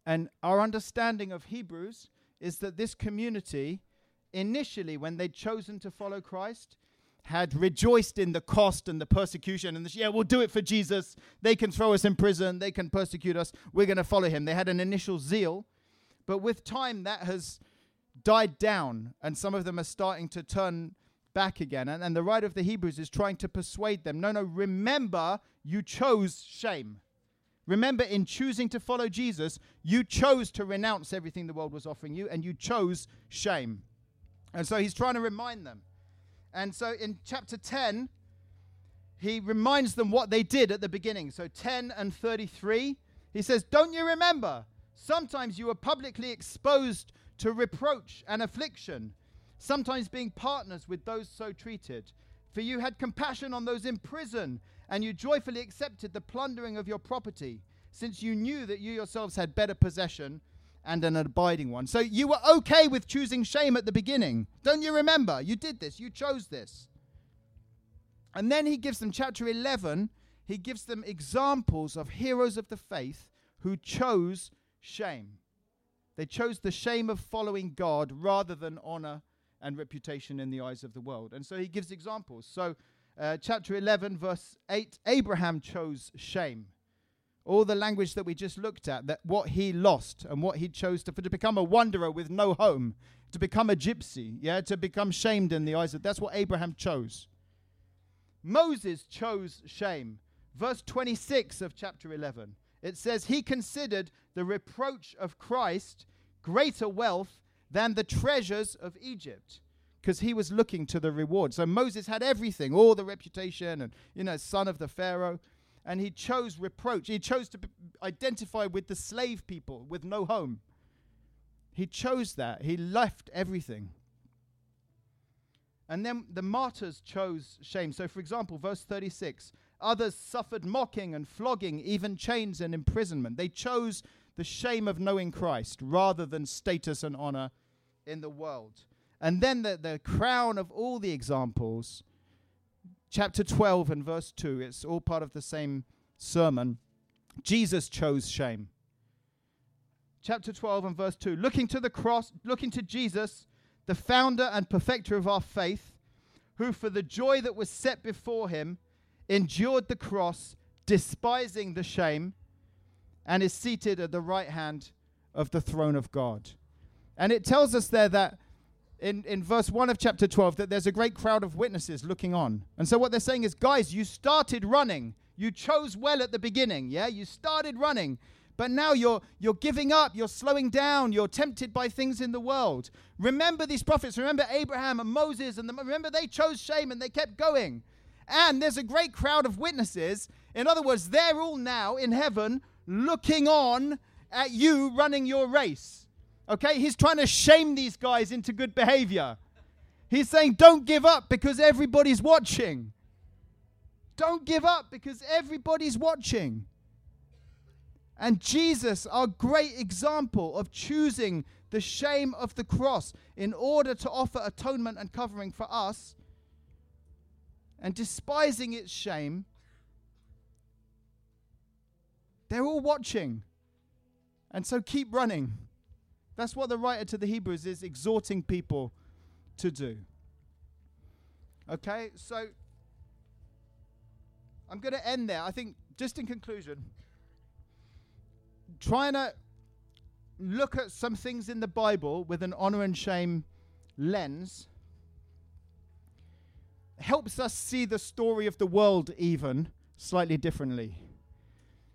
And our understanding of Hebrews is that this community, initially when they'd chosen to follow Christ, had rejoiced in the cost and the persecution, and we'll do it for Jesus. They can throw us in prison. They can persecute us. We're going to follow him. They had an initial zeal, but with time that has died down, and some of them are starting to turn back again. And the writer of the Hebrews is trying to persuade them, no, remember you chose shame. Remember, in choosing to follow Jesus, you chose to renounce everything the world was offering you, and you chose shame. And so he's trying to remind them. And so in chapter 10, he reminds them what they did at the beginning. So 10 and 33, he says, "Don't you remember? Sometimes you were publicly exposed to reproach and affliction, sometimes being partners with those so treated. For you had compassion on those in prison, and you joyfully accepted the plundering of your property, since you knew that you yourselves had better possession and an abiding one." So you were okay with choosing shame at the beginning. Don't you remember? You did this. You chose this. And then he gives them, chapter 11, he gives them examples of heroes of the faith who chose shame. They chose the shame of following God rather than honor and reputation in the eyes of the world. And so he gives examples. So chapter 11, verse 8, Abraham chose shame. All the language that we just looked at, that what he lost and what he chose to become a wanderer with no home, to become a gypsy, to become shamed in the eyes of, that's what Abraham chose. Moses chose shame. Verse 26 of chapter 11, it says, "He considered the reproach of Christ greater wealth than the treasures of Egypt," because he was looking to the reward. So Moses had everything, all the reputation and, son of the Pharaoh. And he chose reproach. He chose to identify with the slave people with no home. He chose that. He left everything. And then the martyrs chose shame. So, for example, verse 36, "Others suffered mocking and flogging, even chains and imprisonment." They chose the shame of knowing Christ rather than status and honor in the world. And then the crown of all the examples, Chapter 12 and verse 2, it's all part of the same sermon. Jesus chose shame. Chapter 12 and verse 2, "Looking to the cross, looking to Jesus, the founder and perfecter of our faith, who for the joy that was set before him endured the cross, despising the shame, and is seated at the right hand of the throne of God." And it tells us there that in verse 1 of chapter 12, that there's a great crowd of witnesses looking on. And so what they're saying is, guys, you started running. You chose well at the beginning, You started running. But now you're giving up. You're slowing down. You're tempted by things in the world. Remember these prophets. Remember Abraham and Moses. And remember they chose shame and they kept going. And there's a great crowd of witnesses. In other words, they're all now in heaven looking on at you running your race. Okay, he's trying to shame these guys into good behavior. He's saying, don't give up because everybody's watching. Don't give up because everybody's watching. And Jesus, our great example of choosing the shame of the cross in order to offer atonement and covering for us, and despising its shame, they're all watching. And so keep running. That's what the writer to the Hebrews is exhorting people to do. Okay, so I'm going to end there. I think, just in conclusion, trying to look at some things in the Bible with an honor and shame lens helps us see the story of the world even slightly differently.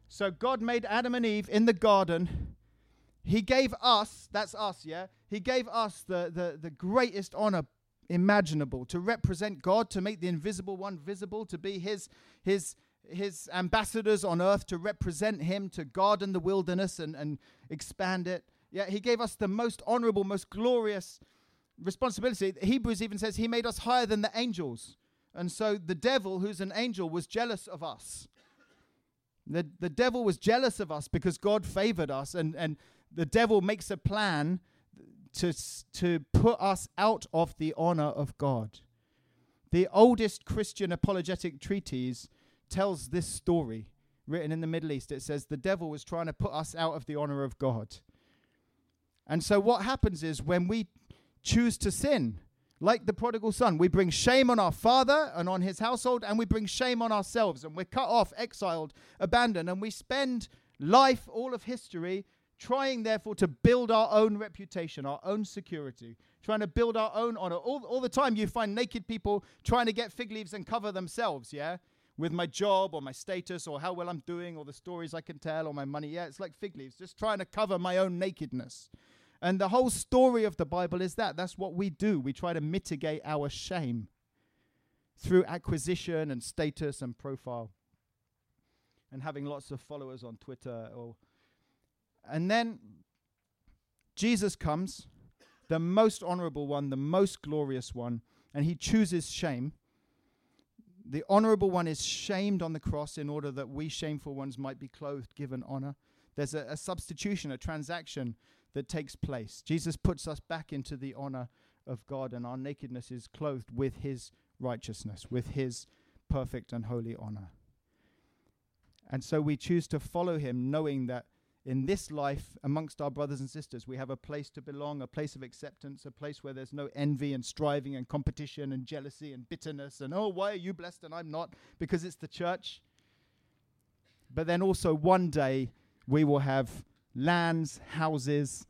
So God made Adam and Eve in the garden. He gave us, that's us, He gave us the greatest honor imaginable, to represent God, to make the invisible one visible, to be his ambassadors on earth, to represent him, to garden the wilderness and expand it. Yeah, he gave us the most honorable, most glorious responsibility. Hebrews even says he made us higher than the angels. And so the devil, who's an angel, was jealous of us. The devil was jealous of us because God favored us, and the devil makes a plan to put us out of the honor of God. The oldest Christian apologetic treatise tells this story, written in the Middle East. It says the devil was trying to put us out of the honor of God. And so what happens is when we choose to sin, like the prodigal son, we bring shame on our father and on his household, and we bring shame on ourselves, and we're cut off, exiled, abandoned, and we spend life, all of history, trying, therefore, to build our own reputation, our own security, trying to build our own honor. All the time you find naked people trying to get fig leaves and cover themselves, yeah, with my job or my status or how well I'm doing or the stories I can tell or my money. Yeah, it's like fig leaves, just trying to cover my own nakedness. And the whole story of the Bible is that. That's what we do. We try to mitigate our shame through acquisition and status and profile and having lots of followers on Twitter. And then Jesus comes, the most honorable one, the most glorious one, and he chooses shame. The honorable one is shamed on the cross in order that we shameful ones might be clothed, given honor. There's a substitution, a transaction that takes place. Jesus puts us back into the honor of God, and our nakedness is clothed with his righteousness, with his perfect and holy honor. And so we choose to follow him, knowing that in this life, amongst our brothers and sisters, we have a place to belong, a place of acceptance, a place where there's no envy and striving and competition and jealousy and bitterness and, oh, why are you blessed and I'm not? Because it's the church. But then also one day we will have lands, houses,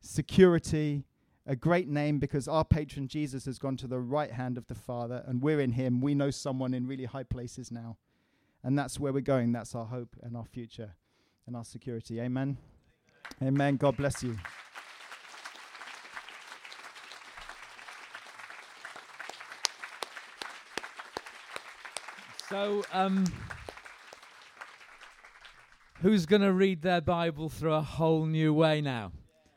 security, a great name, because our patron Jesus has gone to the right hand of the Father, and we're in him. We know someone in really high places now, and that's where we're going. That's our hope and our future and our security. Amen. Amen. Amen. God bless you. So, who's going to read their Bible through a whole new way now?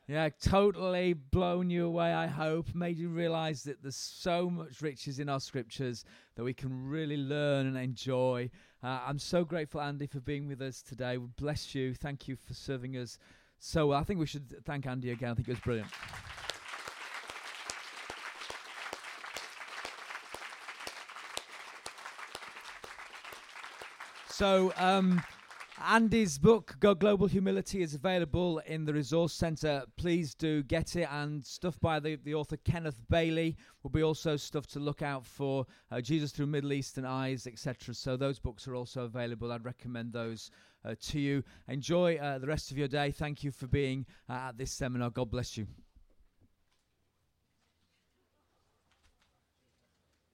Yeah, totally blown you away, I hope. Made you realize that there's so much riches in our scriptures that we can really learn and enjoy. I'm so grateful, Andy, for being with us today. Bless you. Thank you for serving us so well. I think we should thank Andy again. I think it was brilliant. So, Andy's book, Go Global Humility, is available in the Resource Centre. Please do get it. And stuff by the author Kenneth Bailey will be also stuff to look out for, Jesus Through Middle Eastern Eyes, etc. So those books are also available. I'd recommend those to you. Enjoy the rest of your day. Thank you for being at this seminar. God bless you.